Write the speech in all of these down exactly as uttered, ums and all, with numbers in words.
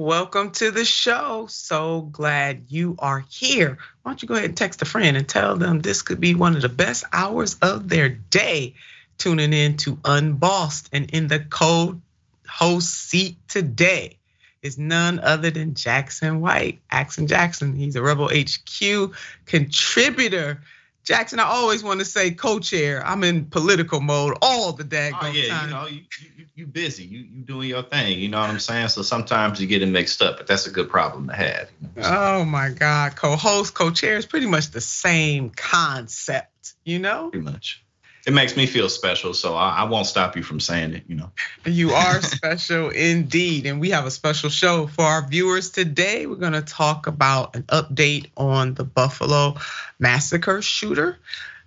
welcome to the show. So glad you are here. Why don't you go ahead and text a friend and tell them this could be one of the best hours of their day. Tuning in to Unbossed, and in the co-host seat today is none other than Jackson White, Axon Jackson. He's a Rebel H Q contributor. Jackson, I always want to say co-chair. I'm in political mode all the daggone oh, yeah, time. You know, you, you, you busy, you you doing your thing. You know what I'm saying? So sometimes you get it mixed up, but that's a good problem to have. Oh my God, co-host, co-chair is pretty much the same concept, you know? Pretty much. It makes me feel special, so I won't stop you from saying it, you know. You are special indeed, and we have a special show for our viewers today. We're going to talk about an update on the Buffalo massacre shooter.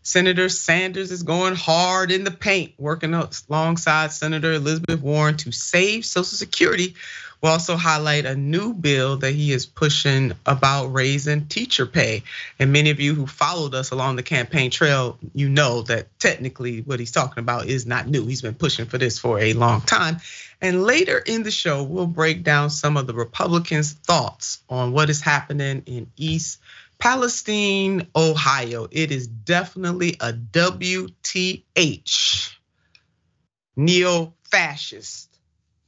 Senator Sanders is going hard in the paint, working alongside Senator Elizabeth Warren to save Social Security. We'll also highlight a new bill that he is pushing about raising teacher pay. And many of you who followed us along the campaign trail, you know that technically what he's talking about is not new. He's been pushing for this for a long time. And later in the show, we'll break down some of the Republicans' thoughts on what is happening in East Palestine, Ohio. It is definitely a W T H neo-fascist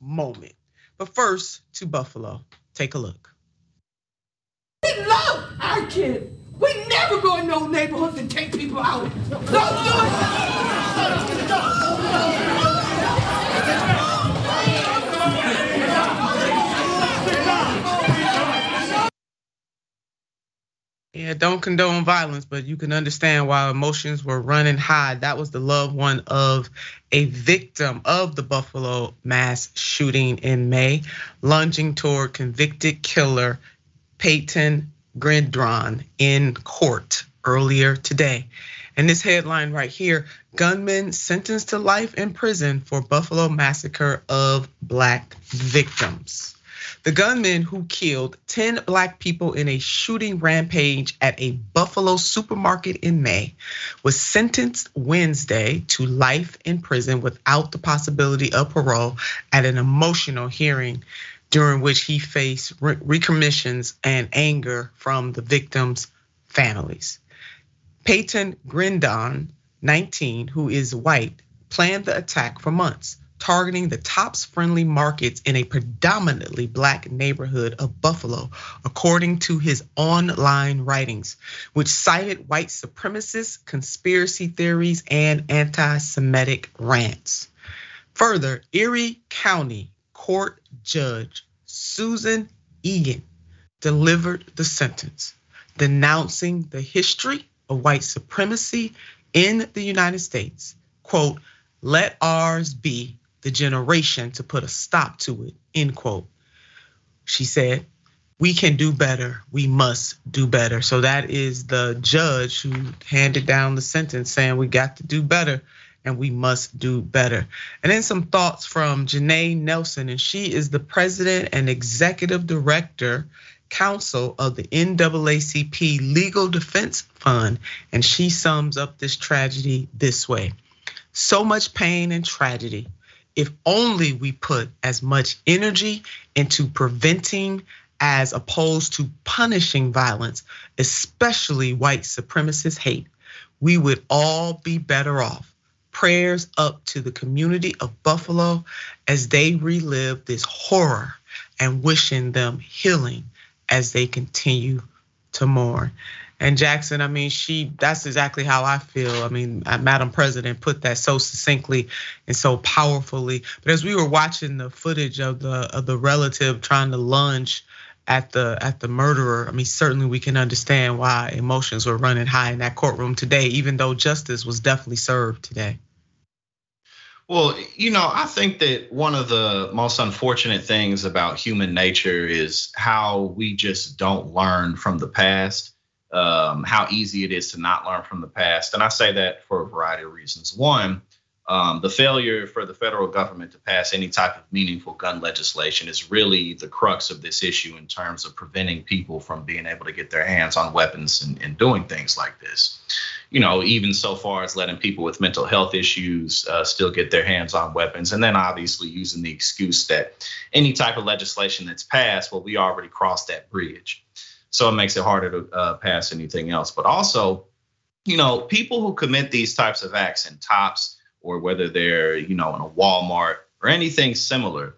moment. But first, to Buffalo. Take a look. We love our kids. We never go in those neighborhoods and take people out. Don't do it. Yeah, don't condone violence, but you can understand why emotions were running high. That was the loved one of a victim of the Buffalo mass shooting in May, lunging toward convicted killer Payton Gendron in court earlier today. And this headline right here, gunman sentenced to life in prison for Buffalo massacre of black victims. The gunman who killed ten black people in a shooting rampage at a Buffalo supermarket in May was sentenced Wednesday to life in prison without the possibility of parole at an emotional hearing during which he faced recriminations and anger from the victims' families. Payton Gendron, nineteen, who is white, planned the attack for months, targeting the Tops friendly markets in a predominantly black neighborhood of Buffalo, according to his online writings, which cited white supremacist conspiracy theories and anti-Semitic rants. Further, Erie County Court Judge Susan Egan delivered the sentence, denouncing the history of white supremacy in the United States. Quote, "Let ours be the generation to put a stop to it," end quote. She said, "We can do better, we must do better." So that is the judge who handed down the sentence saying we got to do better and we must do better. And then some thoughts from Janae Nelson, and she is the president and executive director counsel of the N double A C P Legal Defense Fund. And she sums up this tragedy this way. "So much pain and tragedy. If only we put as much energy into preventing as opposed to punishing violence, especially white supremacist hate, we would all be better off. Prayers up to the community of Buffalo as they relive this horror and wishing them healing as they continue to mourn." And Jackson, I mean, she, that's exactly how I feel. I mean, Madam President put that so succinctly and so powerfully. But as we were watching the footage of the of the relative trying to lunge at the at the murderer, I mean, certainly we can understand why emotions were running high in that courtroom today, even though justice was definitely served today. Well, you know, I think that one of the most unfortunate things about human nature is how we just don't learn from the past. Um, how easy it is to not learn from the past. And I say that for a variety of reasons. One, Um, the failure for the federal government to pass any type of meaningful gun legislation is really the crux of this issue in terms of preventing people from being able to get their hands on weapons and, and doing things like this. You know, even so far as letting people with mental health issues uh, still get their hands on weapons. And then obviously using the excuse that any type of legislation that's passed, well, we already crossed that bridge. So it makes it harder to uh, pass anything else. But also, you know, people who commit these types of acts in Tops, or whether they're, you know, in a Walmart or anything similar.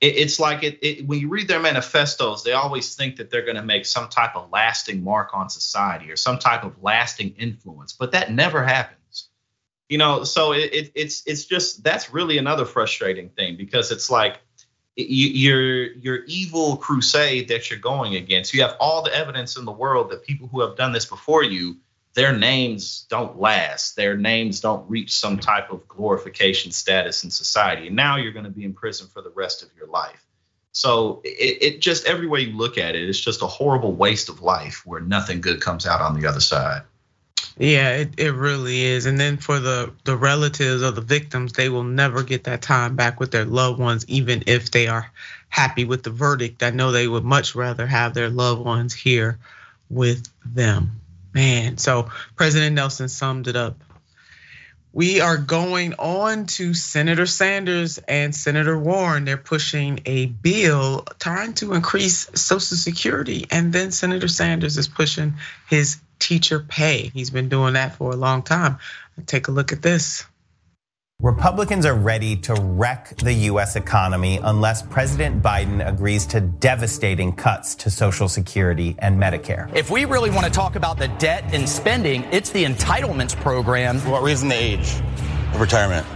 It, it's like it, it when you read their manifestos, they always think that they're going to make some type of lasting mark on society or some type of lasting influence, but that never happens. You know, so it, it, it's it's just that's really another frustrating thing, because it's like you, your your evil crusade that you're going against. You have all the evidence in the world that people who have done this before you, their names don't last. Their names don't reach some type of glorification status in society. And now you're going to be in prison for the rest of your life. So it, it just, every way you look at it, it's just a horrible waste of life where nothing good comes out on the other side. Yeah, it, it really is. And then for the, the relatives of the victims, they will never get that time back with their loved ones, even if they are happy with the verdict. I know they would much rather have their loved ones here with them. Man, so President Nelson summed it up. We are going on to Senator Sanders and Senator Warren. They're pushing a bill trying to increase Social Security. And then Senator Sanders is pushing his teacher pay. He's been doing that for a long time. Take a look at this. Republicans are ready to wreck the U S economy unless President Biden agrees to devastating cuts to Social Security and Medicare. If we really want to talk about the debt and spending, it's the entitlements program. For what reason the age of retirement?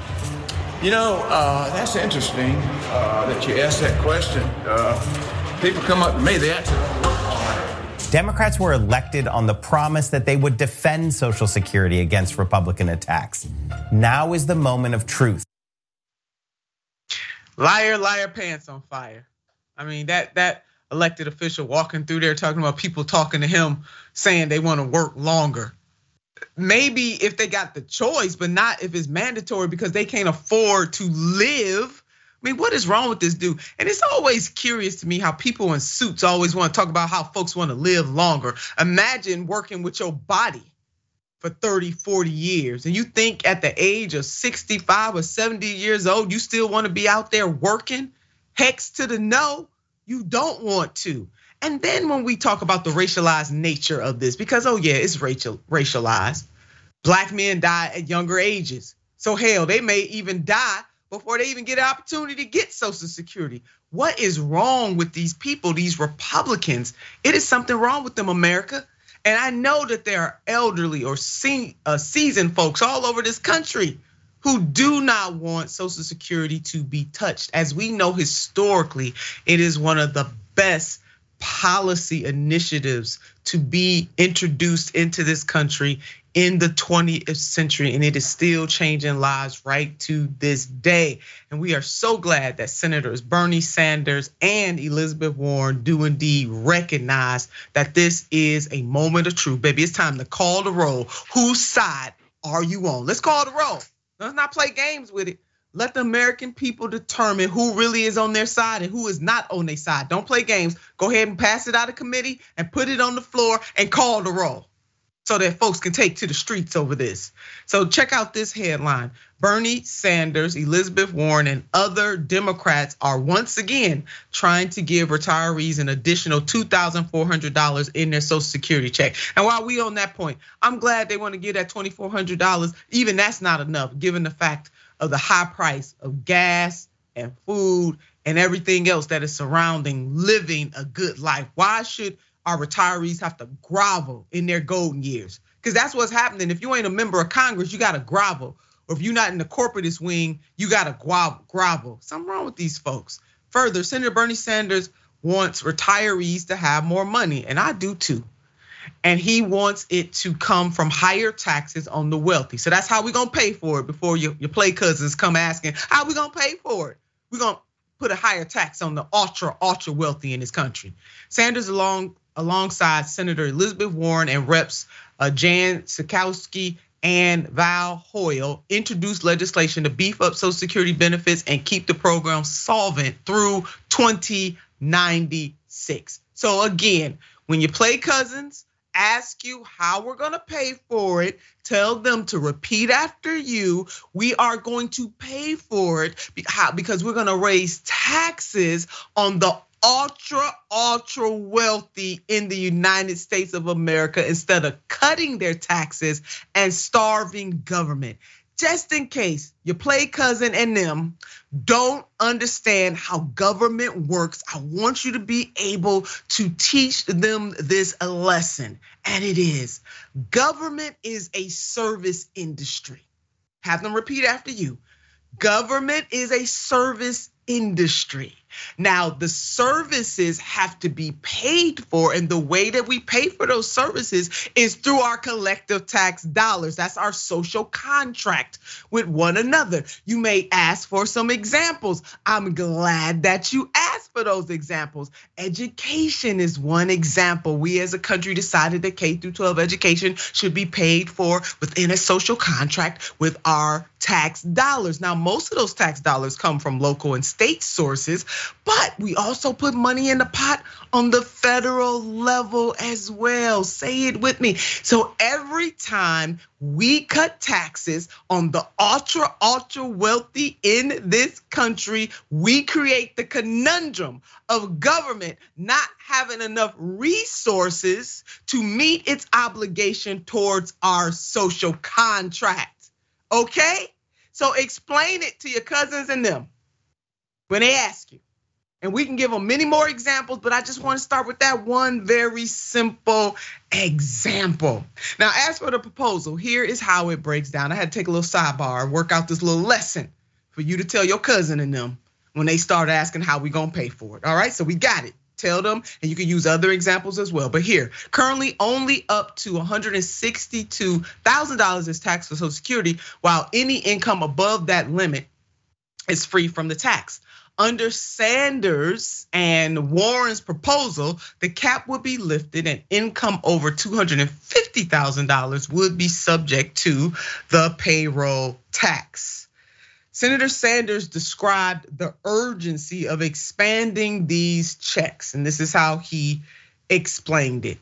You know, uh, that's interesting uh, that you asked that question. Uh, people come up to me, they actually don't work hard. Democrats were elected on the promise that they would defend Social Security against Republican attacks. Now is the moment of truth. Liar, liar, pants on fire. I mean, that that elected official walking through there talking about people talking to him saying they want to work longer. Maybe if they got the choice, but not if it's mandatory because they can't afford to live. I mean, what is wrong with this dude? And it's always curious to me how people in suits always want to talk about how folks want to live longer. Imagine working with your body for thirty, forty years. And you think at the age of sixty-five or seventy years old, you still want to be out there working? Hex to the no, you don't want to. And then when we talk about the racialized nature of this, because oh yeah, it's racial racialized. Black men die at younger ages. So hell, they may even die before they even get an opportunity to get Social Security. What is wrong with these people, these Republicans? It is something wrong with them, America. And I know that there are elderly or seasoned folks all over this country who do not want Social Security to be touched. As we know historically, it is one of the best policy initiatives to be introduced into this country in the twentieth century, and it is still changing lives right to this day. And we are so glad that Senators Bernie Sanders and Elizabeth Warren do indeed recognize that this is a moment of truth. Baby, it's time to call the roll. Whose side are you on? Let's call the roll. Let's not play games with it. Let the American people determine who really is on their side and who is not on their side. Don't play games. Go ahead and pass it out of committee and put it on the floor and call the roll, so that folks can take to the streets over this. So check out this headline. Bernie Sanders, Elizabeth Warren, and other Democrats are once again trying to give retirees an additional two thousand four hundred dollars in their Social Security check. And while we on that point, I'm glad they want to give that two thousand four hundred dollars. Even that's not enough, given the fact of the high price of gas and food and everything else that is surrounding living a good life. Why should our retirees have to grovel in their golden years? Because that's what's happening. If you ain't a member of Congress, you gotta grovel. Or if you're not in the corporatist wing, you gotta grovel. Something wrong with these folks. Further, Senator Bernie Sanders wants retirees to have more money, and I do too. And he wants it to come from higher taxes on the wealthy. So that's how we're gonna pay for it before your, your play cousins come asking, how we gonna pay for it? We're gonna put a higher tax on the ultra, ultra wealthy in this country. Sanders along. Alongside Senator Elizabeth Warren and Reps Jan Schakowsky and Val Hoyle introduced legislation to beef up Social Security benefits and keep the program solvent through twenty ninety-six. So again, when you play cousins, ask you how we're gonna pay for it. Tell them to repeat after you. We are going to pay for it because we're gonna raise taxes on the ultra, ultra wealthy in the United States of America instead of cutting their taxes and starving government. Just in case your play cousin and them don't understand how government works, I want you to be able to teach them this lesson. And it is, government is a service industry. Have them repeat after you. Government is a service industry. Now, the services have to be paid for, and the way that we pay for those services is through our collective tax dollars. That's our social contract with one another. You may ask for some examples. I'm glad that you asked for those examples. Education is one example. We as a country decided that K through twelve education should be paid for within a social contract with our tax dollars. Now, most of those tax dollars come from local and state sources, but we also put money in the pot on the federal level as well. Say it with me. So every time we cut taxes on the ultra, ultra wealthy in this country, we create the conundrum of government not having enough resources to meet its obligation towards our social contract, okay? So explain it to your cousins and them when they ask you. And we can give them many more examples, but I just want to start with that one very simple example. Now, as for the proposal, here is how it breaks down. I had to take a little sidebar, work out this little lesson for you to tell your cousin and them when they start asking how we gonna pay for it. All right, so we got it. Tell them, and you can use other examples as well. But here, currently only up to one hundred sixty-two thousand dollars is taxed for Social Security, while any income above that limit is free from the tax. Under Sanders and Warren's proposal, the cap would be lifted and income over two hundred fifty thousand dollars would be subject to the payroll tax. Senator Sanders described the urgency of expanding these checks, and this is how he explained it.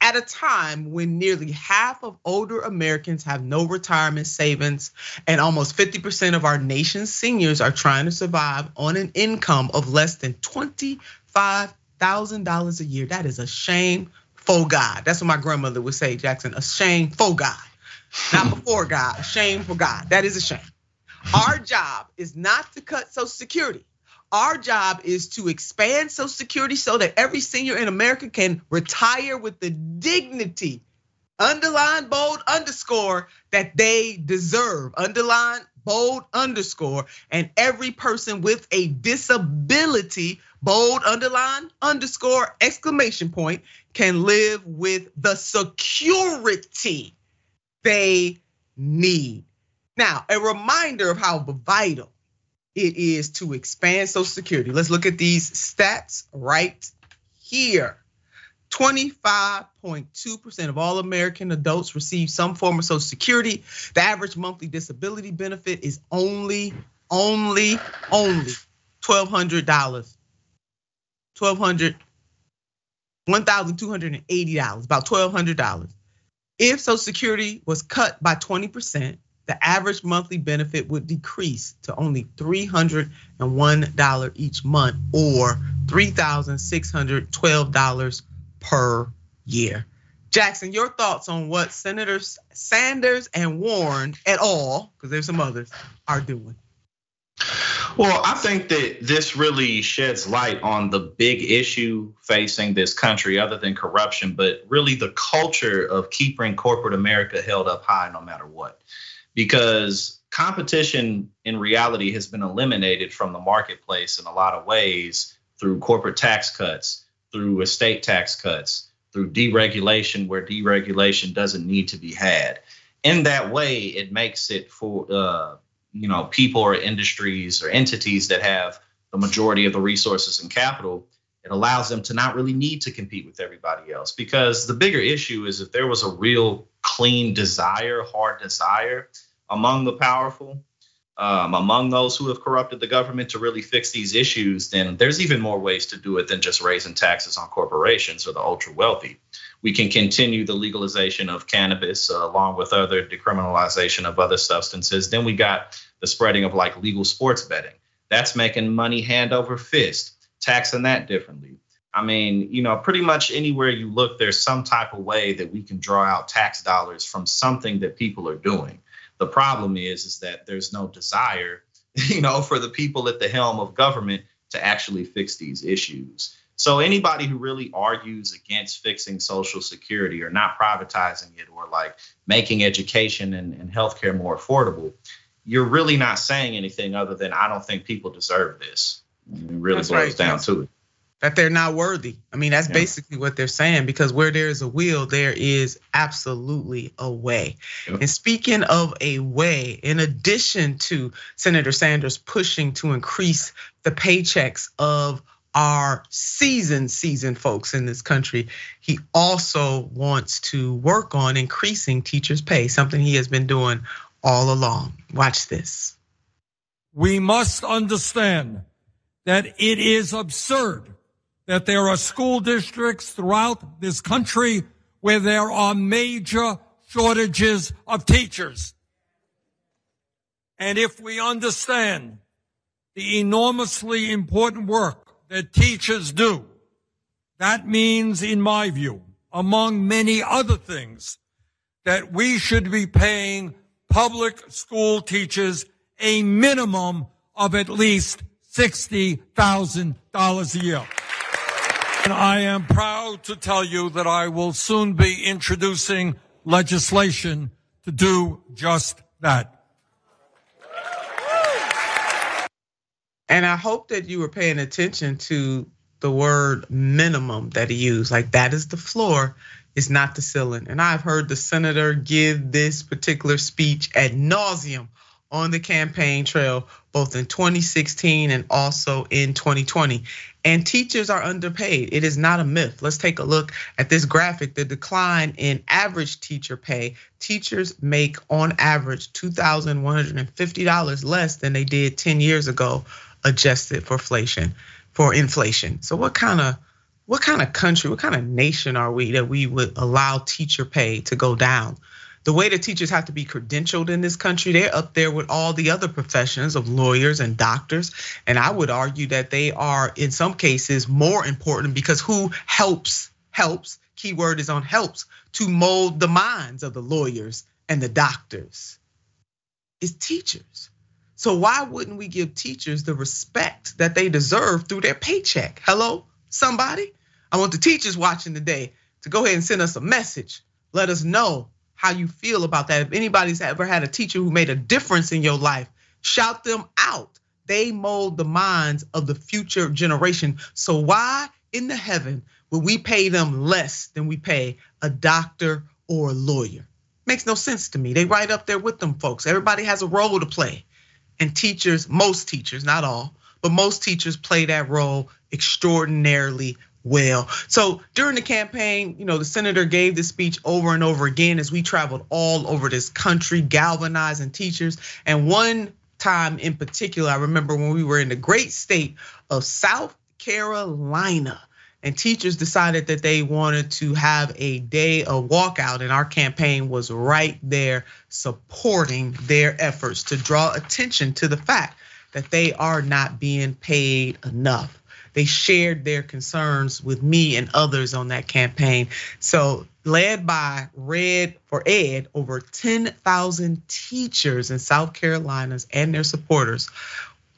At a time when nearly half of older Americans have no retirement savings and almost fifty percent of our nation's seniors are trying to survive on an income of less than twenty-five thousand dollars a year. That is a shame for God. That's what my grandmother would say, Jackson, a shame for God. Not before God, a shame for God. That is a shame. Our job is not to cut Social Security. Our job is to expand Social Security so that every senior in America can retire with the dignity, underline, bold, underscore, that they deserve, underline, bold, underscore, and every person with a disability, bold, underline, underscore, exclamation point, can live with the security they need. Now, a reminder of how vital it is to expand Social Security. Let's look at these stats right here. twenty-five point two percent of all American adults receive some form of Social Security. The average monthly disability benefit is only, only, only twelve hundred dollars. twelve hundred dollars, one thousand two hundred eighty dollars, about twelve hundred dollars. If Social Security was cut by twenty percent, the average monthly benefit would decrease to only three hundred one dollars each month or three thousand six hundred twelve dollars per year. Jackson, your thoughts on what Senators Sanders and Warren et al., because there's some others, are doing? Well, I think that this really sheds light on the big issue facing this country other than corruption, but really the culture of keeping corporate America held up high no matter what. Because competition in reality has been eliminated from the marketplace in a lot of ways through corporate tax cuts, through estate tax cuts, through deregulation where deregulation doesn't need to be had. In that way, it makes it for uh, you know people or industries or entities that have the majority of the resources and capital, It allows them to not really need to compete with everybody else, because the bigger issue is if there was a real clean desire, hard desire among the powerful, um, among those who have corrupted the government to really fix these issues, then there's even more ways to do it than just raising taxes on corporations or the ultra wealthy. We can continue the legalization of cannabis uh, along with other decriminalization of other substances. Then we got the spreading of like legal sports betting. That's making money hand over fist. Taxing that differently. I mean, you know, pretty much anywhere you look, there's some type of way that we can draw out tax dollars from something that people are doing. The problem is, is that there's no desire, you know, for the people at the helm of government to actually fix these issues. So anybody who really argues against fixing Social Security or not privatizing it or like making education and, and healthcare more affordable, you're really not saying anything other than I don't think people deserve this. It really that's boils right. down that's, to it. That they're not worthy. I mean, that's yeah. basically what they're saying, because where there is a will, there is absolutely a way. Yep. And speaking of a way, in addition to Senator Sanders pushing to increase the paychecks of our seasoned, seasoned folks in this country, he also wants to work on increasing teachers' pay, something he has been doing all along. Watch this. We must understand that it is absurd that there are school districts throughout this country where there are major shortages of teachers. And if we understand the enormously important work that teachers do, that means, in my view, among many other things, that we should be paying public school teachers a minimum of at least sixty thousand dollars a year. And I am proud to tell you that I will soon be introducing legislation to do just that. And I hope that you were paying attention to the word minimum that he used. Like, that is the floor, it's not the ceiling. And I've heard the senator give this particular speech ad nauseum on the campaign trail, both in twenty sixteen and also in twenty twenty. And teachers are underpaid. It is not a myth. Let's take a look at this graphic, the decline in average teacher pay. Teachers make on average two thousand one hundred fifty dollars less than they did ten years ago, adjusted for inflation, for inflation. So what kind of what kind of country, what kind of nation are we that we would allow teacher pay to go down? The way that teachers have to be credentialed in this country, they're up there with all the other professions of lawyers and doctors. And I would argue that they are, in some cases, more important, because who helps, helps, keyword is on helps, to mold the minds of the lawyers and the doctors is teachers. So why wouldn't we give teachers the respect that they deserve through their paycheck? Hello, somebody? I want the teachers watching today to go ahead and send us a message. Let us know how you feel about that. If anybody's ever had a teacher who made a difference in your life, shout them out. They mold the minds of the future generation. So why in the heaven would we pay them less than we pay a doctor or a lawyer? Makes no sense to me. They right up there with them folks. Everybody has a role to play. And teachers, most teachers, not all, but most teachers play that role extraordinarily well. So during the campaign, you know, the senator gave this speech over and over again as we traveled all over this country, galvanizing teachers. And one time in particular, I remember when we were in the great state of South Carolina, and teachers decided that they wanted to have a day of walkout, and our campaign was right there supporting their efforts to draw attention to the fact that they are not being paid enough. They shared their concerns with me and others on that campaign. So, led by Red for Ed, over ten thousand teachers in South Carolina and their supporters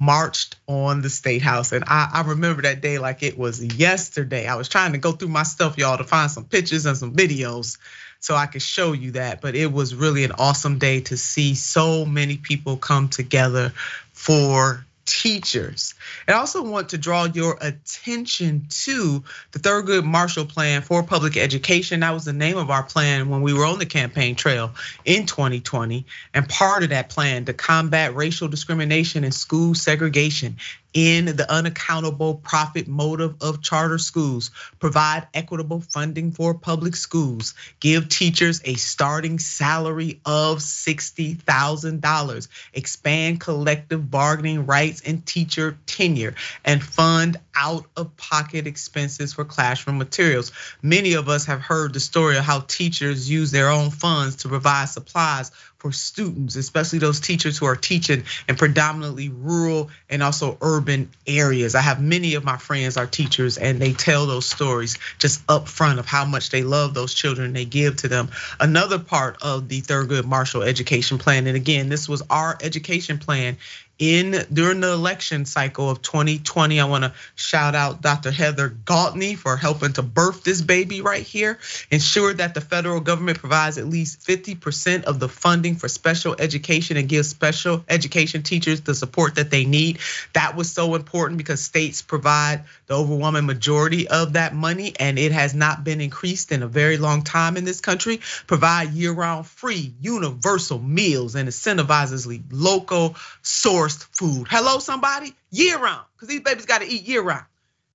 marched on the State House. And I, I remember that day like it was yesterday. I was trying to go through my stuff, y'all, to find some pictures and some videos so I could show you that. But it was really an awesome day to see so many people come together for teachers. I also want to draw your attention to the Thurgood Marshall Plan for Public Education. That was the name of our plan when we were on the campaign trail in twenty twenty. And part of that plan to combat racial discrimination and school segregation in the unaccountable profit motive of charter schools, provide equitable funding for public schools, give teachers a starting salary of sixty thousand dollars, expand collective bargaining rights and teacher tenure, and fund out-of-pocket expenses for classroom materials. Many of us have heard the story of how teachers use their own funds to provide supplies for students, especially those teachers who are teaching in predominantly rural and also urban areas. I have many of my friends are teachers, and they tell those stories just up front of how much they love those children they give to them. Another part of the Thurgood Marshall education plan, and again, this was our education plan in during the election cycle of twenty twenty. I want to shout out Doctor Heather Galtney for helping to birth this baby right here. Ensure that the federal government provides at least fifty percent of the funding for special education and gives special education teachers the support that they need. That was so important because states provide the overwhelming majority of that money, and it has not been increased in a very long time in this country. Provide year-round free universal meals and incentivizes local source food. Hello, somebody, year round, because these babies got to eat year round.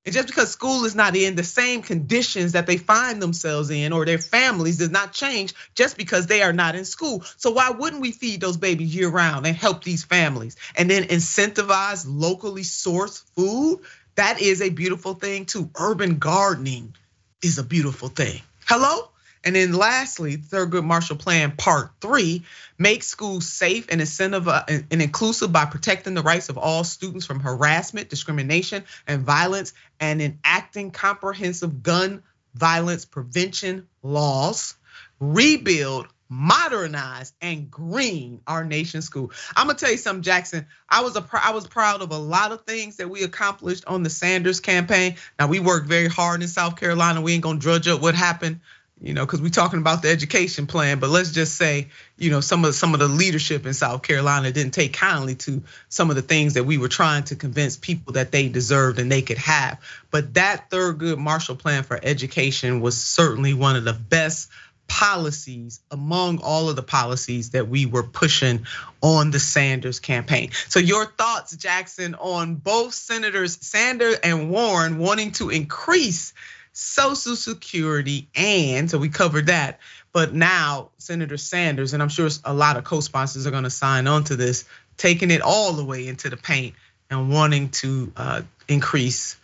And just because school is not in the same conditions that they find themselves in or their families does not change just because they are not in school. So why wouldn't we feed those babies year round and help these families and then incentivize locally sourced food? That is a beautiful thing too. Urban gardening is a beautiful thing. Hello? And then lastly, Thurgood Marshall Plan Part Three, make schools safe and incentive and inclusive by protecting the rights of all students from harassment, discrimination, and violence, and enacting comprehensive gun violence prevention laws. Rebuild, modernize, and green our nation's school. I'm gonna tell you something, Jackson. I was a I was proud of a lot of things that we accomplished on the Sanders campaign. Now we worked very hard in South Carolina. We ain't gonna drudge up what happened, you know, because we're talking about the education plan, but let's just say, you know, some of some of the leadership in South Carolina didn't take kindly to some of the things that we were trying to convince people that they deserved and they could have. But that Thurgood Marshall Plan for education was certainly one of the best policies among all of the policies that we were pushing on the Sanders campaign. So your thoughts, Jackson, on both Senators Sanders and Warren wanting to increase Social Security, and so we covered that. But now Senator Sanders, and I'm sure a lot of co-sponsors are going to sign on to this, taking it all the way into the paint and wanting to increase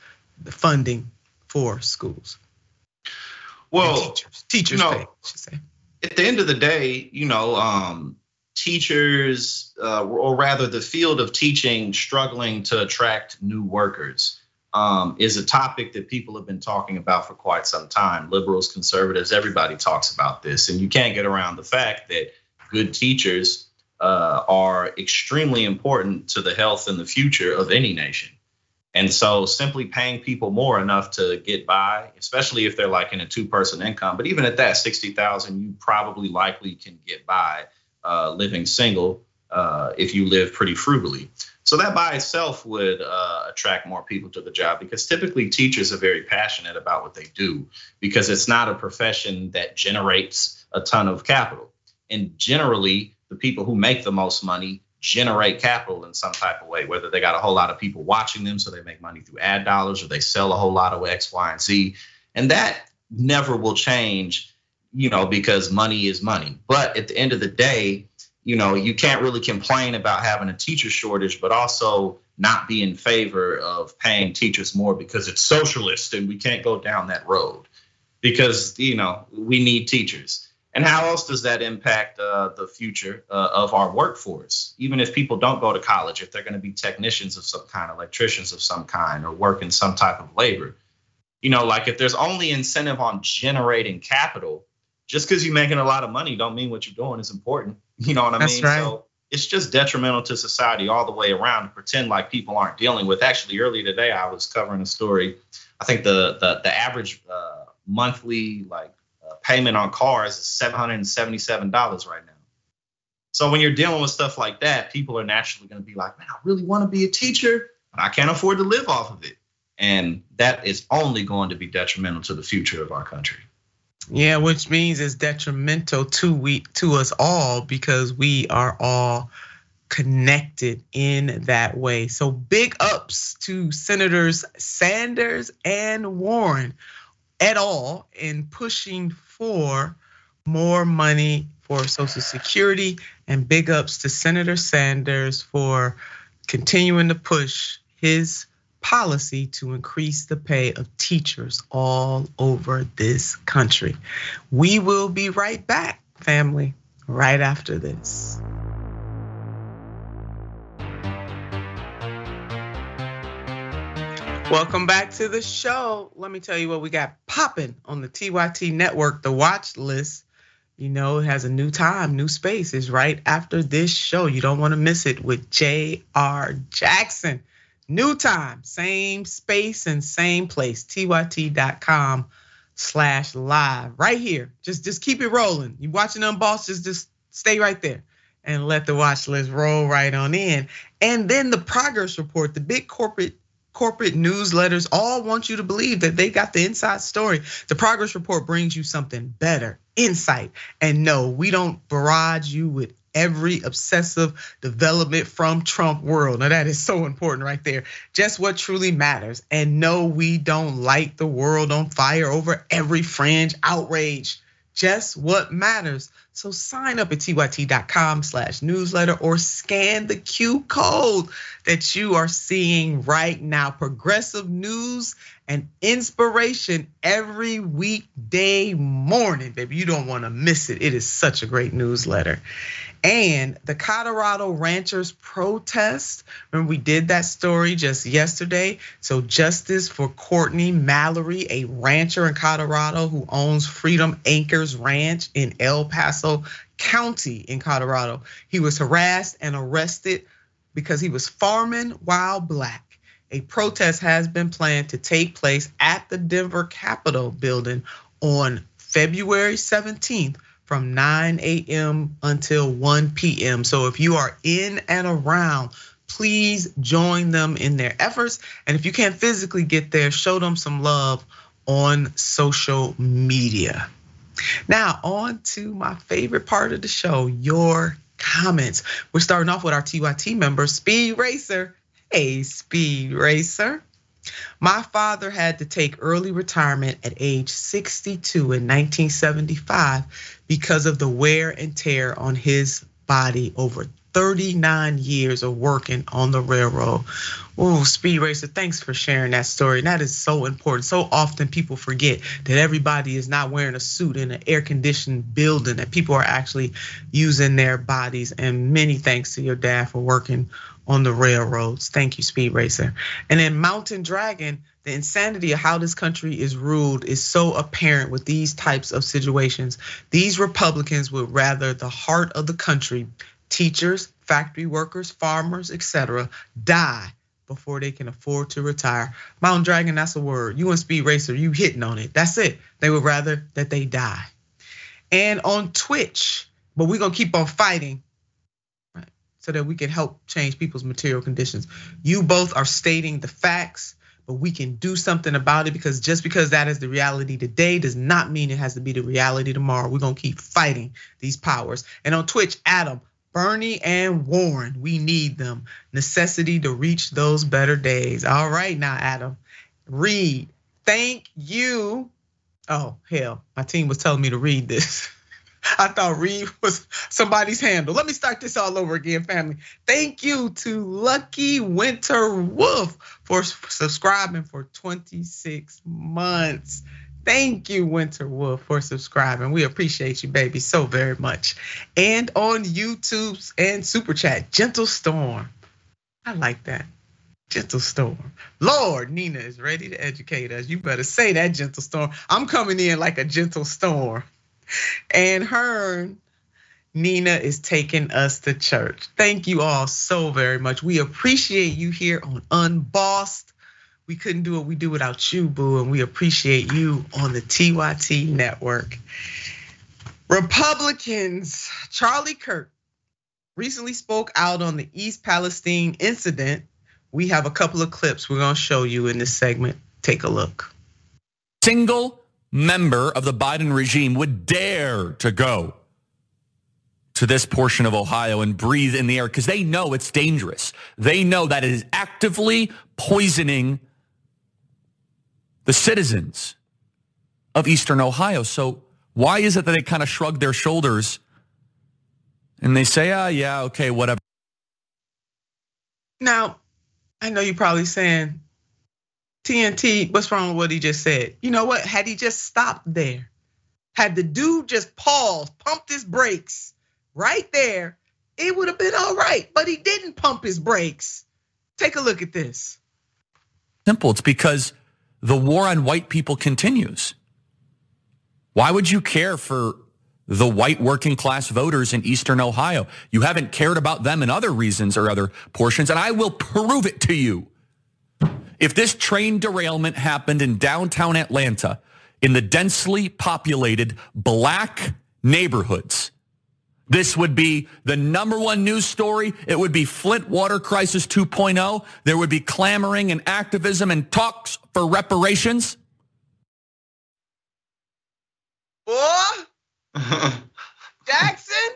the funding for schools. Well, and teachers, teachers you know, pay, I should say. At the end of the day, you know, um, teachers, uh, or rather the field of teaching, struggling to attract new workers. Um, is a topic that people have been talking about for quite some time. Liberals, conservatives, everybody talks about this. And you can't get around the fact that good teachers uh, are extremely important to the health and the future of any nation. And so simply paying people more enough to get by, especially if they're like in a two-person income, but even at that sixty thousand, you probably likely can get by uh, living single uh, if you live pretty frugally. So that by itself would uh, attract more people to the job, because typically teachers are very passionate about what they do, because it's not a profession that generates a ton of capital. And generally, the people who make the most money generate capital in some type of way, whether they got a whole lot of people watching them, so they make money through ad dollars, or they sell a whole lot of X, Y, and Z. And that never will change, you know, because money is money. But at the end of the day, you know, you can't really complain about having a teacher shortage, but also not be in favor of paying teachers more because it's socialist and we can't go down that road, because, you know, we need teachers. And how else does that impact uh, the future uh, of our workforce? Even if people don't go to college, if they're going to be technicians of some kind, electricians of some kind, or work in some type of labor, you know, like if there's only incentive on generating capital, just because you're making a lot of money don't mean what you're doing is important. You know what I That's mean? Right. So it's just detrimental to society all the way around to pretend like people aren't dealing with. Actually, earlier today, I was covering a story. I think the the, the average uh, monthly like uh, payment on cars is seven hundred seventy-seven dollars right now. So when you're dealing with stuff like that, people are naturally going to be like, man, I really want to be a teacher, but I can't afford to live off of it. And that is only going to be detrimental to the future of our country. Yeah, which means it's detrimental to we to us all, because we are all connected in that way. So big ups to Senators Sanders and Warren et al. In pushing for more money for Social Security, and big ups to Senator Sanders for continuing to push his policy to increase the pay of teachers all over this country. We will be right back, family, right after this. Welcome back to the show. Let me tell you what we got popping on the T Y T Network, the watch list. You know, it has a new time, new space. It's right after this show. You don't want to miss it with J R. Jackson. New time, same space and same place, T Y T dot com slash live. Right here, just, just keep it rolling. You watching Unbossed, just, just stay right there and let the watch list roll right on in. And then the progress report, the big corporate Corporate newsletters all want you to believe that they got the inside story. The progress report brings you something better, insight. And no, we don't barrage you with every obsessive development from Trump world. Now that is so important right there. Just what truly matters. And no, we don't light the world on fire over every fringe outrage. Just what matters. So sign up at T Y T dot com slash newsletter or scan the Q code that you are seeing right now. Progressive news and inspiration every weekday morning, baby. You don't want to miss it. It is such a great newsletter. And the Colorado Ranchers protest, remember we did that story just yesterday. So justice for Courtney Mallory, a rancher in Colorado who owns Freedom Acres Ranch in El Paso County in Colorado. He was harassed and arrested because he was farming while black. A protest has been planned to take place at the Denver Capitol building on February seventeenth. From nine a.m. until one p.m. So if you are in and around, please join them in their efforts. And if you can't physically get there, show them some love on social media. Now on to my favorite part of the show, your comments. We're starting off with our T Y T member, Speed Racer. Hey, Speed Racer. My father had to take early retirement at age sixty-two in nineteen seventy-five because of the wear and tear on his body over thirty-nine years of working on the railroad. Oh, Speed Racer, thanks for sharing that story. That is so important. So often people forget that everybody is not wearing a suit in an air-conditioned building, that people are actually using their bodies. And many thanks to your dad for working on the railroads. Thank you, Speed Racer. And then Mountain Dragon, the insanity of how this country is ruled is so apparent with these types of situations. These Republicans would rather the heart of the country, teachers, factory workers, farmers, et cetera, die before they can afford to retire. Mountain Dragon, that's a word. You and Speed Racer, you hitting on it. That's it. They would rather that they die. And on Twitch, but we're gonna keep on fighting so that we can help change people's material conditions. You both are stating the facts, but we can do something about it, because just because that is the reality today does not mean it has to be the reality tomorrow. We're gonna keep fighting these powers. And on Twitch, Adam, Bernie and Warren, we need them. Necessity to reach those better days. All right now, Adam. Read, thank you. Oh, hell, my team was telling me to read this. I thought Reed was somebody's handle. Let me start this all over again, family. Thank you to Lucky Winter Wolf for subscribing for twenty-six months. Thank you, Winter Wolf, for subscribing. We appreciate you, baby, so very much. And on YouTube and Super Chat, Gentle Storm. I like that. Gentle Storm. Lord, Nina is ready to educate us. You better say that, Gentle Storm. I'm coming in like a gentle storm. And her, Nina, is taking us to church. Thank you all so very much. We appreciate you here on Unbossed. We couldn't do what we do without you, boo, and we appreciate you on the T Y T Network. Republicans, Charlie Kirk recently spoke out on the East Palestine incident. We have a couple of clips we're going to show you in this segment. Take a look. Single member of the Biden regime would dare to go to this portion of Ohio and breathe in the air because they know it's dangerous. They know that it is actively poisoning the citizens of Eastern Ohio. So why is it that they kind of shrug their shoulders and they say, ah, oh, yeah, okay, whatever. Now, I know you're probably saying, T N T, what's wrong with what he just said? You know what? Had he just stopped there, had the dude just paused, pumped his brakes right there, it would have been all right. But he didn't pump his brakes. Take a look at this. Simple. It's because the war on white people continues. Why would you care for the white working class voters in Eastern Ohio? You haven't cared about them in other reasons or other portions, and I will prove it to you. If this train derailment happened in downtown Atlanta, in the densely populated black neighborhoods, this would be the number one news story. It would be Flint Water Crisis two point oh. There would be clamoring and activism and talks for reparations. Oh. Jackson?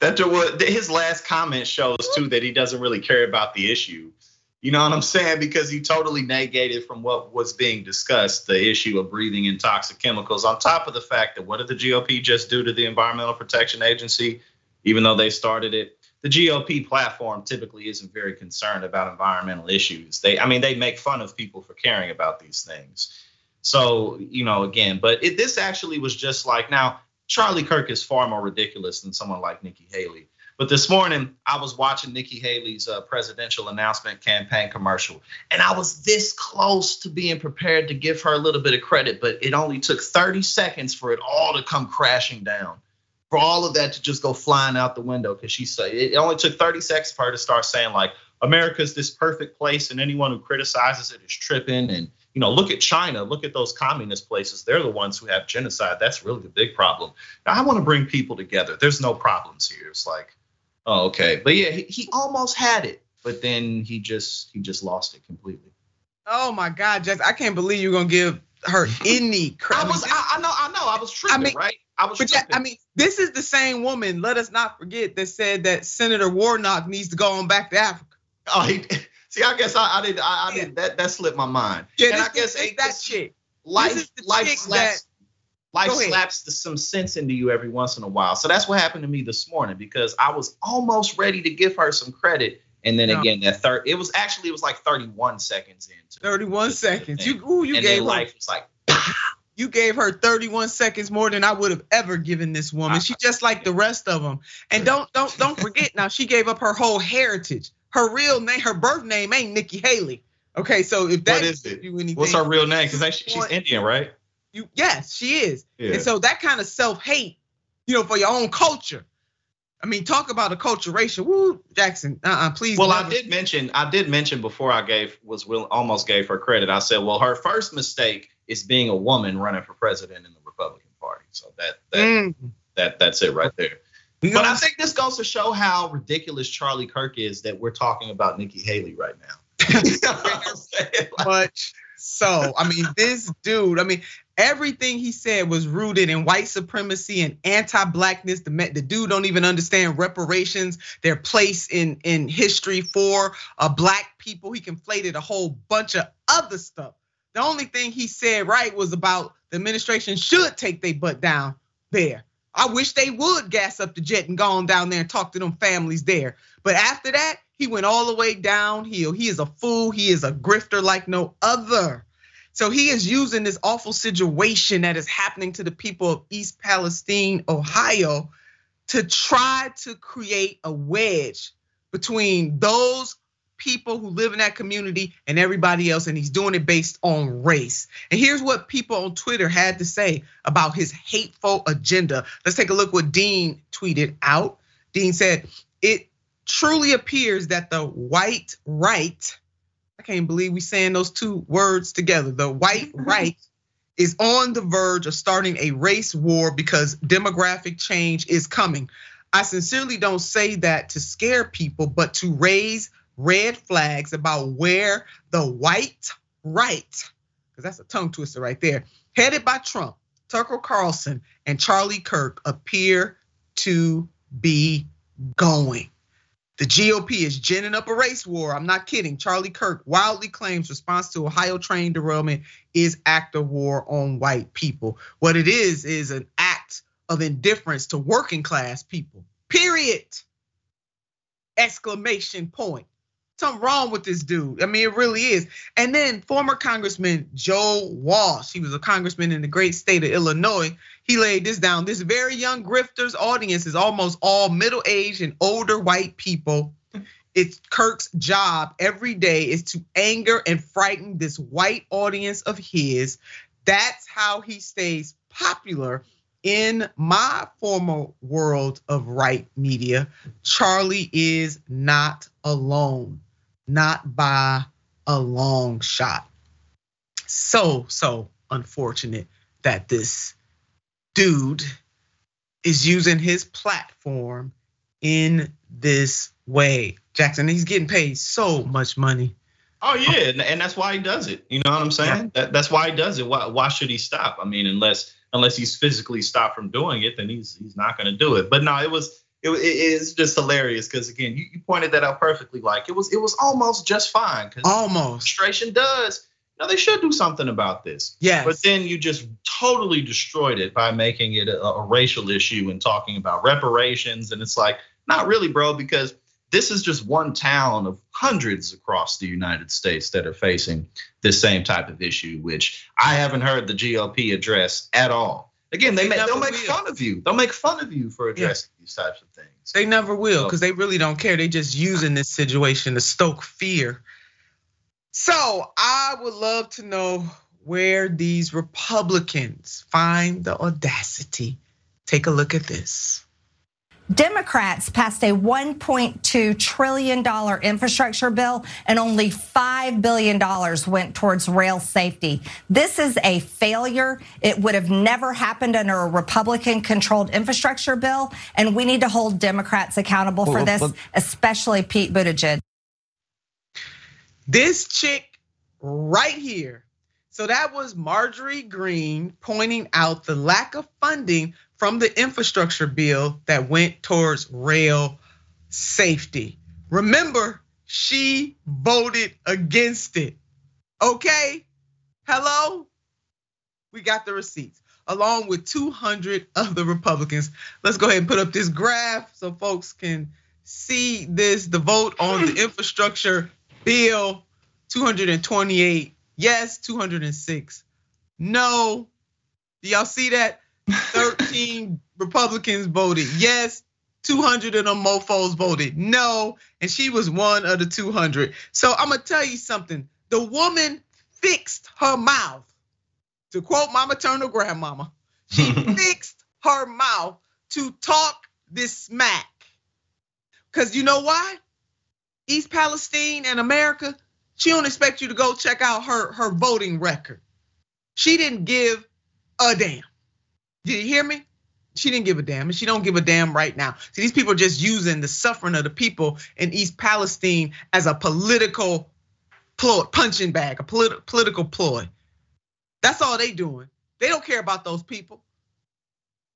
That would, his last comment shows too that he doesn't really care about the issue. You know what I'm saying? Because he totally negated from what was being discussed, the issue of breathing in toxic chemicals, on top of the fact that what did the G O P just do to the Environmental Protection Agency, even though they started it? The G O P platform typically isn't very concerned about environmental issues. They, I mean, they make fun of people for caring about these things. So, you know, again, but it, this actually was just like, now, Charlie Kirk is far more ridiculous than someone like Nikki Haley. But this morning, I was watching Nikki Haley's presidential announcement campaign commercial, and I was this close to being prepared to give her a little bit of credit, but it only took thirty seconds for it all to come crashing down, for all of that to just go flying out the window. Because she said it only took thirty seconds for her to start saying, like, America's this perfect place, and anyone who criticizes it is tripping. And, you know, look at China, look at those communist places. They're the ones who have genocide. That's really the big problem. Now, I want to bring people together. There's no problems here. It's like, oh, okay. But yeah, he almost had it, but then he just he just lost it completely. Oh my God, Jackson, I can't believe you're gonna give her any credit. I was, I, I know, I know, I was tripping, I mean, right? I was tripping. I mean, this is the same woman, let us not forget, that said that Senator Warnock needs to go on back to Africa. Oh, he see, I guess I, I did, I, I yeah. did that. That slipped my mind. Yeah, and this, I guess ain't that shit. Life, life slaps. Life slaps some sense into you every once in a while. So that's what happened to me this morning, because I was almost ready to give her some credit. And then no. again, that third, it was actually, it was like thirty-one seconds into thirty-one seconds. You, ooh, you and gave her, life was like, you gave her thirty-one seconds more than I would have ever given this woman. She just like the rest of them. And don't, don't, don't forget now, she gave up her whole heritage. Her real name, her birth name ain't Nikki Haley. Okay, so if that is it, you anything, what's her real name? Because she's Indian, right? You, yes, she is. Yeah. And so that kind of self-hate, you know, for your own culture. I mean, talk about acculturation. Woo, Jackson, uh-uh, please. Well, I did mention, I did mention before I gave, was will almost gave her credit. I said, well, her first mistake is being a woman running for president in the Republican Party. So that that, mm. that that's it right there. You but I think this goes to show how ridiculous Charlie Kirk is that we're talking about Nikki Haley right now. You know what I'm saying? Like, so, I mean, this dude, I mean, everything he said was rooted in white supremacy and anti-blackness. The, the dude don't even understand reparations, their place in, in history for uh, black people. He conflated a whole bunch of other stuff. The only thing he said right was about the administration should take their butt down there. I wish they would gas up the jet and go on down there and talk to them families there. But after that, he went all the way downhill. He is a fool. He is a grifter like no other. So he is using this awful situation that is happening to the people of East Palestine, Ohio, to try to create a wedge between those people who live in that community and everybody else. And he's doing it based on race. And here's what people on Twitter had to say about his hateful agenda. Let's take a look what Dean tweeted out. Dean said, it truly appears that the white right, I can't believe we saying those two words together. The white right is on the verge of starting a race war because demographic change is coming. I sincerely don't say that to scare people, but to raise red flags about where the white right, because that's a tongue twister right there, headed by Trump, Tucker Carlson, and Charlie Kirk appear to be going. The G O P is ginning up a race war. I'm not kidding. Charlie Kirk wildly claims response to Ohio train derailment is act of war on white people. What it is is an act of indifference to working class people. Period. Exclamation point. Something wrong with this dude. I mean, it really is. And then former Congressman Joe Walsh, he was a congressman in the great state of Illinois. He laid this down. This very young grifter's audience is almost all middle-aged and older white people. It's Kirk's job every day is to anger and frighten this white audience of his. That's how he stays popular in my former world of right media. Charlie is not alone. Not by a long shot. So, so unfortunate that this dude is using his platform in this way. Jackson, he's getting paid so much money. Oh, yeah. And that's why he does it. You know what I'm saying? Yeah. That, that's why he does it. Why, why should he stop? I mean, unless unless he's physically stopped from doing it, then he's he's not going to do it. But no, it was. It is just hilarious because again, you, you pointed that out perfectly. Like it was, it was almost just fine because administration does. You know, they should do something about this. Yeah. But then you just totally destroyed it by making it a, a racial issue and talking about reparations. And it's like, not really, bro, because this is just one town of hundreds across the United States that are facing this same type of issue, which I haven't heard the G O P address at all. Again, they, they may, they'll make will. fun of you. They'll make fun of you for addressing yeah. these types of things. They never will because so. they really don't care. They're just using this situation to stoke fear. So I would love to know where these Republicans find the audacity. Take a look at this. Democrats passed a one point two trillion dollars infrastructure bill and only five billion dollars went towards rail safety. This is a failure. It would have never happened under a Republican controlled infrastructure bill, and we need to hold Democrats accountable for this, especially Pete Buttigieg. This chick right here. So that was Marjorie Greene pointing out the lack of funding from the infrastructure bill that went towards rail safety. Remember, she voted against it. Okay, hello? We got the receipts, along with two hundred other Republicans. Let's go ahead and put up this graph so folks can see this, the vote on the infrastructure bill, two hundred twenty-eight yes, two hundred six no. Do y'all see that? thirteen Republicans voted yes, two hundred of them mofos voted no, and she was one of the two hundred. So I'm gonna tell you something. The woman fixed her mouth. To quote my maternal grandmama, she fixed her mouth to talk this smack. Because you know why? East Palestine and America, she don't expect you to go check out her, her voting record. She didn't give a damn. Did you hear me? She didn't give a damn, and she don't give a damn right now. See, these people are just using the suffering of the people in East Palestine as a political ploy, punching bag, a politi- political ploy. That's all they doing. They don't care about those people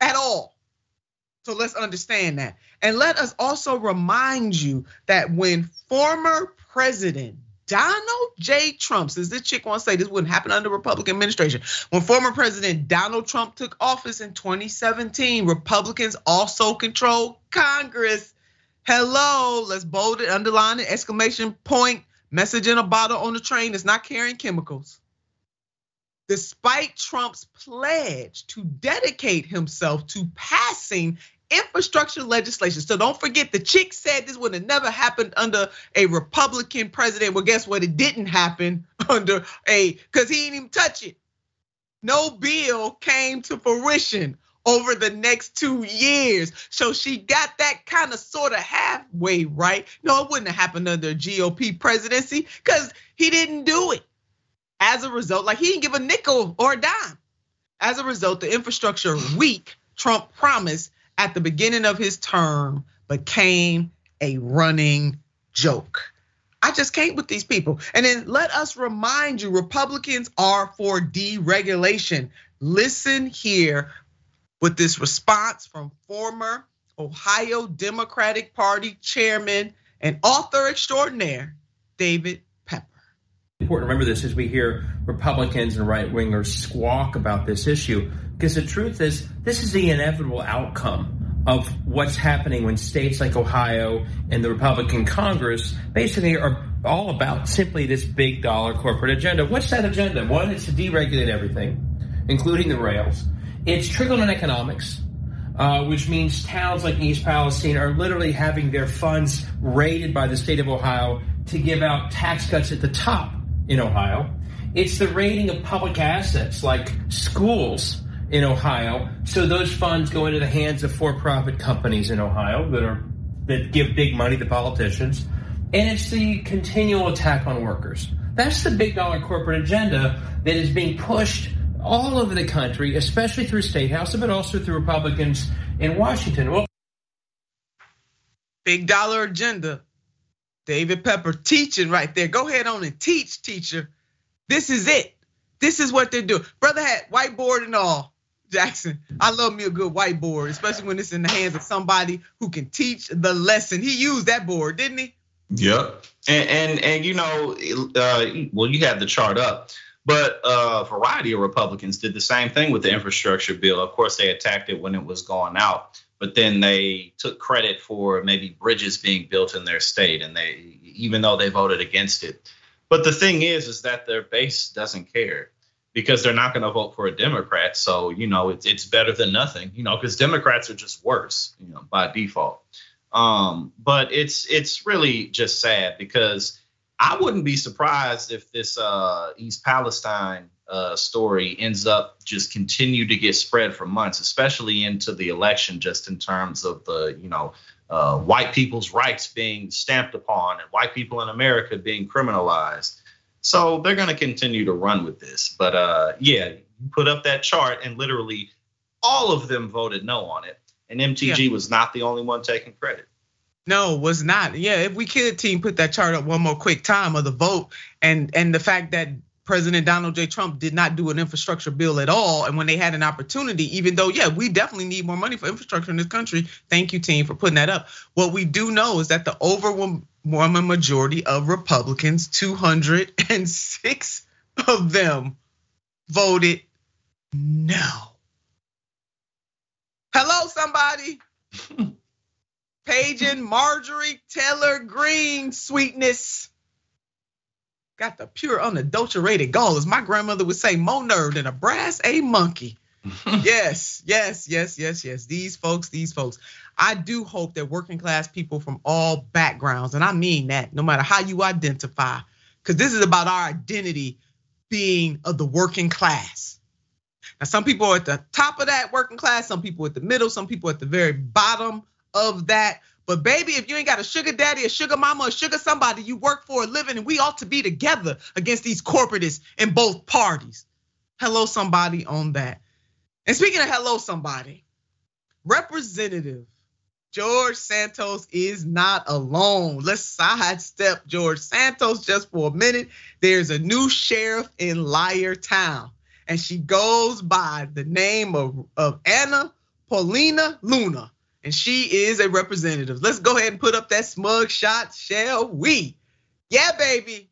at all. So let's understand that. And let us also remind you that when former President Donald J. Trump, since this chick wants to say this wouldn't happen under Republican administration. When former President Donald Trump took office in twenty seventeen, Republicans also controlled Congress. Hello, let's bold it, underline it, exclamation point, message in a bottle on the train that's not carrying chemicals. Despite Trump's pledge to dedicate himself to passing infrastructure legislation. So don't forget, the chick said this would have never happened under a Republican president. Well, guess what? It didn't happen under a, because he didn't even touch it. No bill came to fruition over the next two years. So she got that kind of sort of halfway right. No, it wouldn't have happened under a G O P presidency because he didn't do it. As a result, like he didn't give a nickel or a dime. As a result, the infrastructure week Trump promised at the beginning of his term became a running joke. I just can't with these people. And then let us remind you, Republicans are for deregulation. Listen here with this response from former Ohio Democratic Party chairman and author extraordinaire, David Pepper. Important to remember this as we hear Republicans and right-wingers squawk about this issue, because the truth is, this is the inevitable outcome of what's happening when states like Ohio and the Republican Congress basically are all about simply this big dollar corporate agenda. What's that agenda? One, it's to deregulate everything, including the rails. It's trickle-down economics, uh, which means towns like East Palestine are literally having their funds raided by the state of Ohio to give out tax cuts at the top in Ohio. It's the raiding of public assets like schools in Ohio, so those funds go into the hands of for-profit companies in Ohio that are that give big money to politicians. And it's the continual attack on workers. That's the big dollar corporate agenda that is being pushed all over the country, especially through State House, but also through Republicans in Washington. Well, big dollar agenda. David Pepper teaching right there. Go ahead on and teach, teacher. This is it. This is what they're doing. Brother had whiteboard and all. Jackson, I love me a good whiteboard, especially when it's in the hands of somebody who can teach the lesson. He used that board, didn't he? Yep. And and, and you know, uh, well, you had the chart up. But a variety of Republicans did the same thing with the infrastructure bill. Of course, they attacked it when it was going out, but then they took credit for maybe bridges being built in their state, and they, even though they voted against it. But the thing is, is that their base doesn't care, because they're not going to vote for a Democrat. So, you know, it's it's better than nothing, you know, because Democrats are just worse, you know, by default. Um, but it's it's really just sad, because I wouldn't be surprised if this uh, East Palestine uh, story ends up just continue to get spread for months, especially into the election, just in terms of the, you know, uh, white people's rights being stamped upon and white people in America being criminalized. So they're going to continue to run with this. But uh, yeah, you put up that chart and literally all of them voted no on it. And M T G yeah. was not the only one taking credit. No, was not. Yeah, if we could, team, put that chart up one more quick time of the vote, and and the fact that President Donald J. Trump did not do an infrastructure bill at all. And when they had an opportunity, even though, yeah, we definitely need more money for infrastructure in this country. Thank you, team, for putting that up. What we do know is that the overwhelming majority of Republicans, two hundred six of them, voted no. Hello, somebody. Page and Marjorie Taylor Greene sweetness. Got the pure unadulterated gall, as my grandmother would say, more nerve than a brass a monkey. Yes, yes, yes, yes, yes. These folks, these folks. I do hope that working class people from all backgrounds, and I mean that, no matter how you identify, because this is about our identity being of the working class. Now, some people are at the top of that working class, some people at the middle, some people at the very bottom of that. But baby, if you ain't got a sugar daddy, a sugar mama, a sugar somebody you work for a living, and we ought to be together against these corporatists in both parties. Hello, somebody on that. And speaking of hello, somebody, Representative George Santos is not alone. Let's sidestep George Santos just for a minute. There's a new sheriff in Liar Town, and she goes by the name of, of Anna Paulina Luna. And she is a representative. Let's go ahead and put up that smug shot, shall we? Yeah, baby.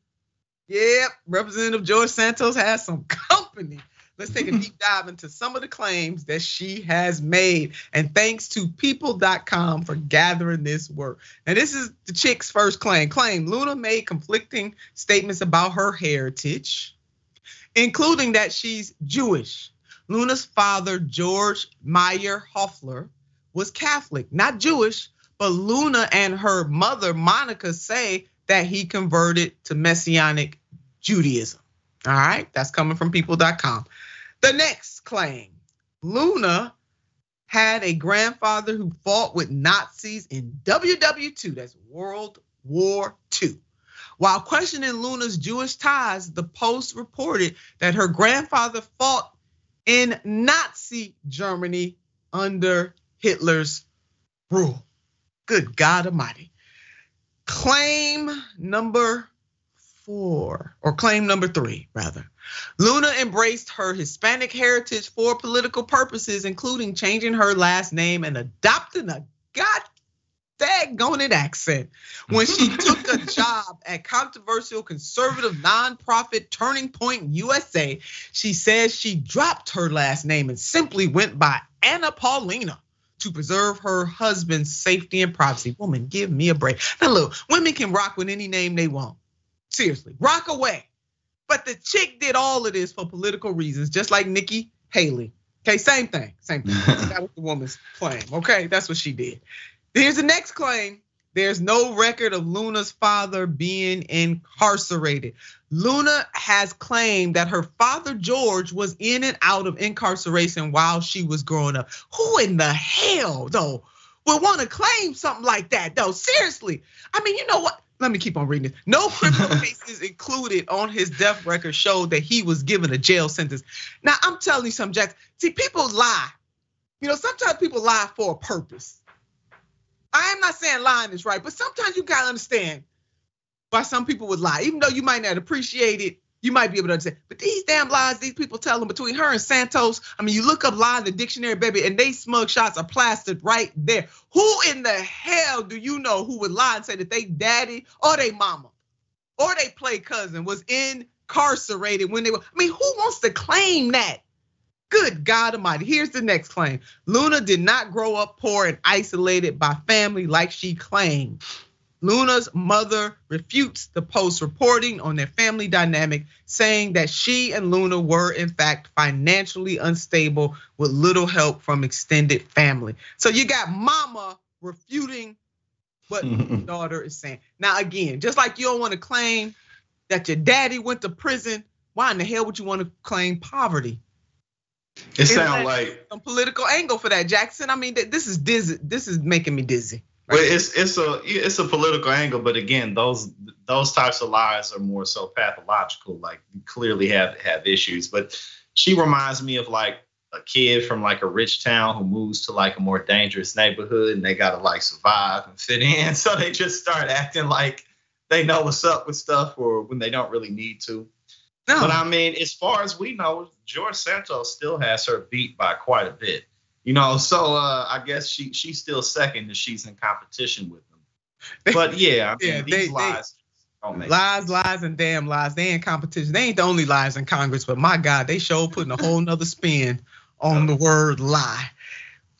Yep, Representative George Santos has some company. Let's take a deep dive into some of the claims that she has made. And thanks to people dot com for gathering this work. Now, this is the chick's first claim. Claim, Luna made conflicting statements about her heritage, including that she's Jewish. Luna's father, George Meyer Hoffler, was Catholic, not Jewish, but Luna and her mother, Monica, say that he converted to Messianic Judaism. All right, that's coming from people dot com. The next claim, Luna had a grandfather who fought with Nazis in W W two, that's World War Two. While questioning Luna's Jewish ties, the Post reported that her grandfather fought in Nazi Germany under Hitler's rule. Good God Almighty. Claim number four, or claim number three, rather. Luna embraced her Hispanic heritage for political purposes, including changing her last name and adopting a god daggone it accent when she took a job at controversial conservative nonprofit Turning Point U S A. She says she dropped her last name and simply went by Anna Paulina to preserve her husband's safety and privacy. Woman, give me a break. Now look, women can rock with any name they want. Seriously, rock away. But the chick did all of this for political reasons, just like Nikki Haley. Okay, same thing, same thing. That was the woman's claim, okay? That's what she did. Here's the next claim. There's no record of Luna's father being incarcerated. Luna has claimed that her father, George, was in and out of incarceration while she was growing up. Who in the hell, though, would want to claim something like that, though? Seriously. I mean, you know what? Let me keep on reading this. No criminal cases included on his death record showed that he was given a jail sentence. Now, I'm telling you something, Jackson. See, people lie. You know, sometimes people lie for a purpose. I am not saying lying is right, but sometimes you gotta understand why some people would lie. Even though you might not appreciate it, you might be able to understand. But these damn lies these people tell them between her and Santos. I mean, you look up lie in the dictionary, baby, and they smug shots are plastered right there. Who in the hell do you know who would lie and say that they daddy or they mama or they play cousin was incarcerated when they were? I mean, who wants to claim that? Good God Almighty. Here's the next claim. Luna did not grow up poor and isolated by family like she claimed. Luna's mother refutes the Post reporting on their family dynamic, saying that she and Luna were in fact financially unstable with little help from extended family. So you got mama refuting what the daughter is saying. Now again, just like you don't want to claim that your daddy went to prison, why in the hell would you want to claim poverty? It sounds like some political angle for that, Jackson. I mean, this is dizzy. This is making me dizzy. Right? Well, it's it's a it's a political angle, but again, those those types of lies are more so pathological. Like, you clearly have have issues. But she reminds me of like a kid from like a rich town who moves to like a more dangerous neighborhood, and they gotta like survive and fit in, so they just start acting like they know what's up with stuff, or when they don't really need to. No. But I mean, as far as we know, George Santos still has her beat by quite a bit, you know. So uh, I guess she she's still second, and she's in competition with them. But yeah, I mean, yeah, these they, lies they, don't make lies, sense. lies, and damn lies. They in competition. They ain't the only lies in Congress, but my God, they sure putting a whole nother spin on the word lie.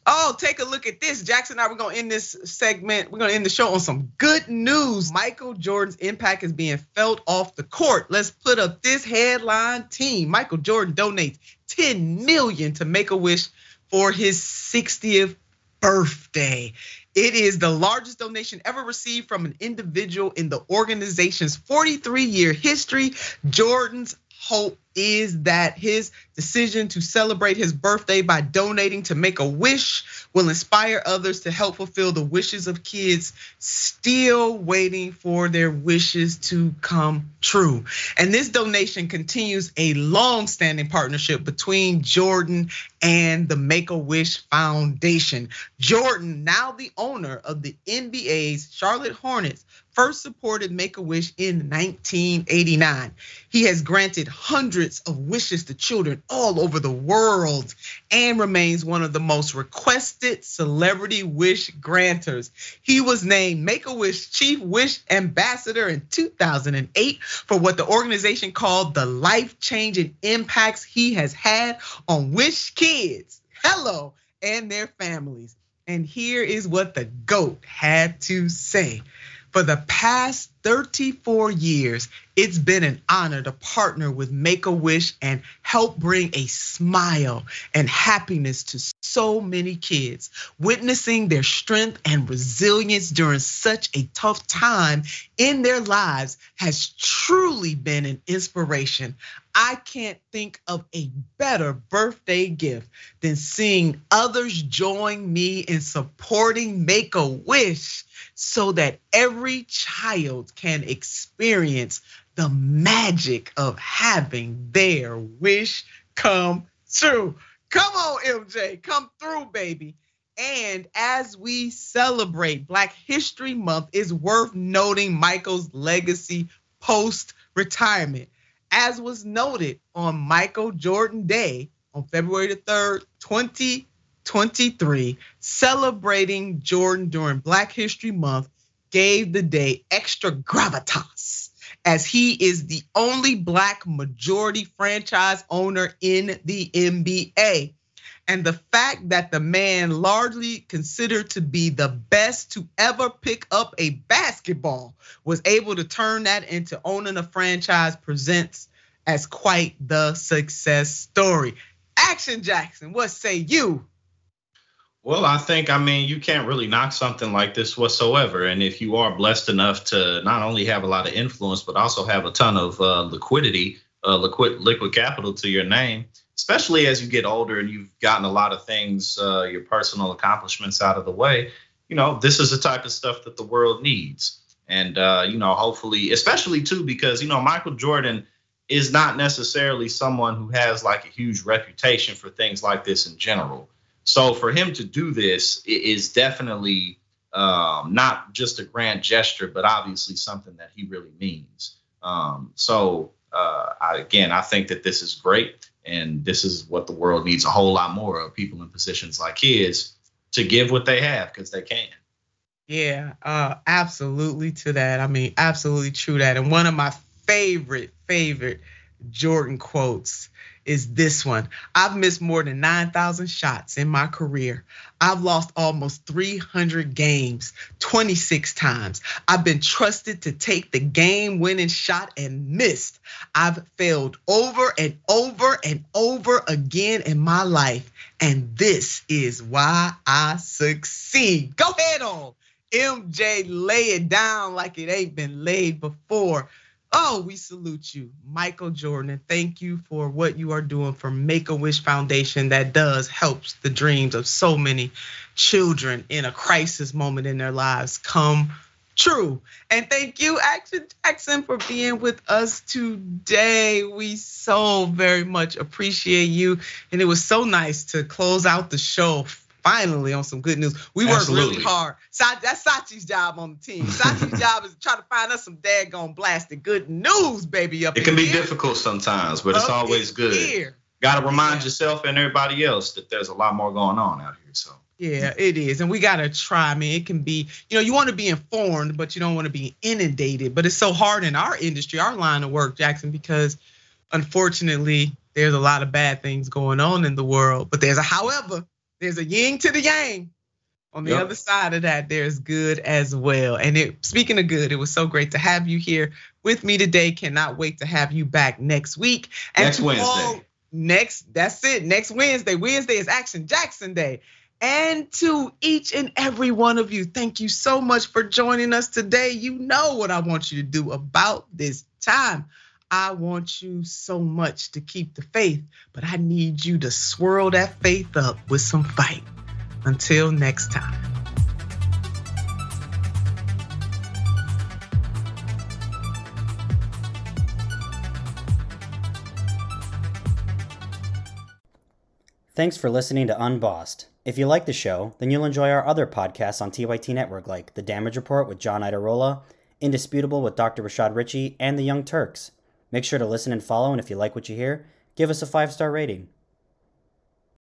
Oh, take a look at this. Jackson and I, we're going to end this segment. We're going to end the show on some good news. Michael Jordan's impact is being felt off the court. Let's put up this headline team. Michael Jordan donates ten million dollars to Make-A-Wish for his sixtieth birthday. It is the largest donation ever received from an individual in the organization's forty-three year history. Jordan's hope is that his decision to celebrate his birthday by donating to Make-A-Wish will inspire others to help fulfill the wishes of kids still waiting for their wishes to come true. And this donation continues a long-standing partnership between Jordan and the Make-A-Wish Foundation. Jordan, now the owner of the N B A's Charlotte Hornets, first supported Make-A-Wish in nineteen eighty-nine. He has granted hundreds of wishes to children all over the world and remains one of the most requested celebrity wish granters. He was named Make-A-Wish Chief Wish Ambassador in two thousand eight for what the organization called the life-changing impacts he has had on wish kids, hello, and their families. And here is what the GOAT had to say. For the past thirty-four years, it's been an honor to partner with Make-A-Wish and help bring a smile and happiness to so many kids. Witnessing their strength and resilience during such a tough time in their lives has truly been an inspiration. I can't think of a better birthday gift than seeing others join me in supporting Make-A-Wish, so that every child can experience the magic of having their wish come true. Come on, M J, come through, baby. And as we celebrate Black History Month, it's worth noting Michael's legacy post-retirement. As was noted on Michael Jordan Day on February the third, twenty twenty-three, celebrating Jordan during Black History Month, gave the day extra gravitas, as he is the only Black majority franchise owner in the N B A. And the fact that the man, largely considered to be the best to ever pick up a basketball, was able to turn that into owning a franchise presents as quite the success story. Action Jackson, what say you? Well, I think, I mean, you can't really knock something like this whatsoever. And if you are blessed enough to not only have a lot of influence, but also have a ton of uh, liquidity, uh, liquid, liquid capital to your name, especially as you get older and you've gotten a lot of things, uh, your personal accomplishments out of the way, you know, this is the type of stuff that the world needs. And, uh, you know, hopefully, especially too, because, you know, Michael Jordan is not necessarily someone who has like a huge reputation for things like this in general. So for him to do this is definitely um, not just a grand gesture, but obviously something that he really means. Um, so uh, I, again, I think that this is great. And this is what the world needs, a whole lot more of people in positions like his to give what they have because they can. Yeah, uh, absolutely to that. I mean, absolutely true that. And one of my favorite, favorite Jordan quotes is this one. I've missed more than nine thousand shots in my career. I've lost almost three hundred games, twenty-six times. I've been trusted to take the game-winning shot and missed. I've failed over and over and over again in my life, and this is why I succeed. Go ahead on. M J, lay it down like it ain't been laid before. Oh, we salute you, Michael Jordan, and thank you for what you are doing for Make-A-Wish Foundation that does help the dreams of so many children in a crisis moment in their lives come true. And thank you, Axon Jackson, for being with us today. We so very much appreciate you, and it was so nice to close out the show finally on some good news. We worked Absolutely. really hard. That's Sachi's job on the team. Sachi's job is to try to find us some daggone blasted good news, baby. Up it can be here. difficult sometimes, but it's up always good. Here. Gotta remind yeah. yourself and everybody else that there's a lot more going on out here. So yeah, it is. And we gotta try. I mean, it can be, you know, you wanna be informed, but you don't wanna be inundated. But it's so hard in our industry, our line of work, Jackson, because unfortunately, there's a lot of bad things going on in the world. But there's a however. There's a yin to the yang. On the yep. other side of that, there's good as well. And it, speaking of good, it was so great to have you here with me today. Cannot wait to have you back next week. And next Wednesday. All, next, that's it. Next Wednesday. Wednesday is Action Jackson Day. And to each and every one of you, thank you so much for joining us today. You know what I want you to do about this time. I want you so much to keep the faith, but I need you to swirl that faith up with some fight. Until next time. Thanks for listening to Unbossed. If you like the show, then you'll enjoy our other podcasts on T Y T Network, like The Damage Report with John Iderola, Indisputable with Doctor Rashad Ritchie, and The Young Turks. Make sure to listen and follow, and if you like what you hear, give us a five-star rating.